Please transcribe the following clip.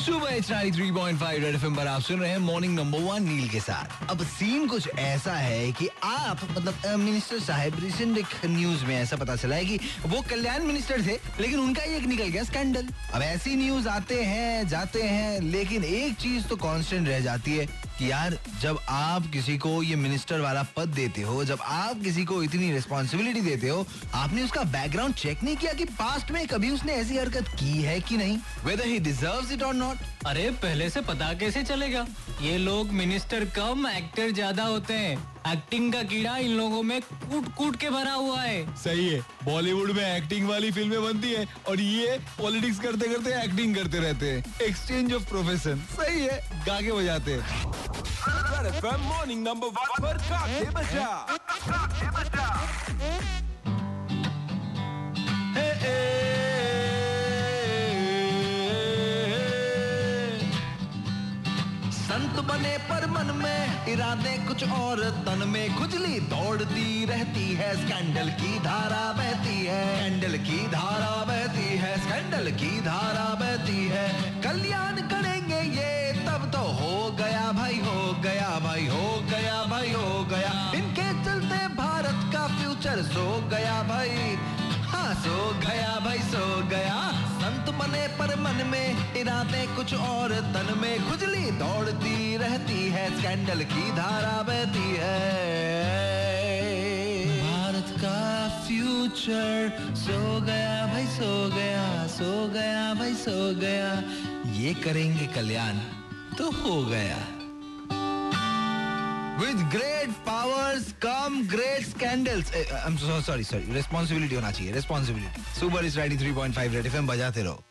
सुबह 93.5 red FM पर आप सुन रहे हैं मॉर्निंग नंबर वन नील के साथ। अब सीन कुछ ऐसा है कि आप मतलब मिनिस्टर साहब रिसेंट एक न्यूज में ऐसा पता चला है कि वो कल्याण मिनिस्टर थे, लेकिन उनका ही एक निकल गया स्कैंडल। अब ऐसी न्यूज आते हैं जाते हैं, लेकिन एक चीज तो कांस्टेंट रह जाती है कि यार जब आप किसी को ये मिनिस्टर वाला पद देते हो, जब आप किसी को इतनी रिस्पॉन्सिबिलिटी देते हो, आपने उसका बैकग्राउंड चेक नहीं किया कि पास्ट में कभी उसने ऐसी हरकत की है कि नहीं, whether he deserves it or not। अरे पहले से पता कैसे चलेगा? ये लोग मिनिस्टर कम एक्टर ज्यादा होते हैं। एक्टिंग का कीड़ा इन लोगों में कूट कूट के भरा हुआ है। सही है, बॉलीवुड में एक्टिंग वाली फिल्में बनती हैं और ये पॉलिटिक्स करते करते एक्टिंग करते रहते हैं। Exchange of profession. सही है, गाके बजाते हैं। मॉर्निंग नंबर वन पर गाके बजा। संत बने पर मन में इरादे कुछ और, तन में खुजली दौड़ती रहती है, स्कैंडल की धारा बहती है, स्कैंडल की धारा बहती है, स्कैंडल की धारा बहती है। कल्याण करेंगे ये तब तो हो गया भाई, हो गया भाई, हो गया भाई, हो गया। इनके चलते भारत का फ्यूचर सो गया भाई, हाँ सो गया भाई, सो गया। संत बने पर मन में इरादे कुछ और, तन में खुजली दौड़ती रहती है, स्कैंडल की धारा बहती है, भारत का फ्यूचर सो गया भाई, सो गया, सो गया भाई, सो गया। ये करेंगे कल्याण तो हो गया। With great powers come great scandals. I'm so sorry. Responsibility होना चाहिए, responsibility. सुपर इस 93.5 रेड एफएम बजाते रहो।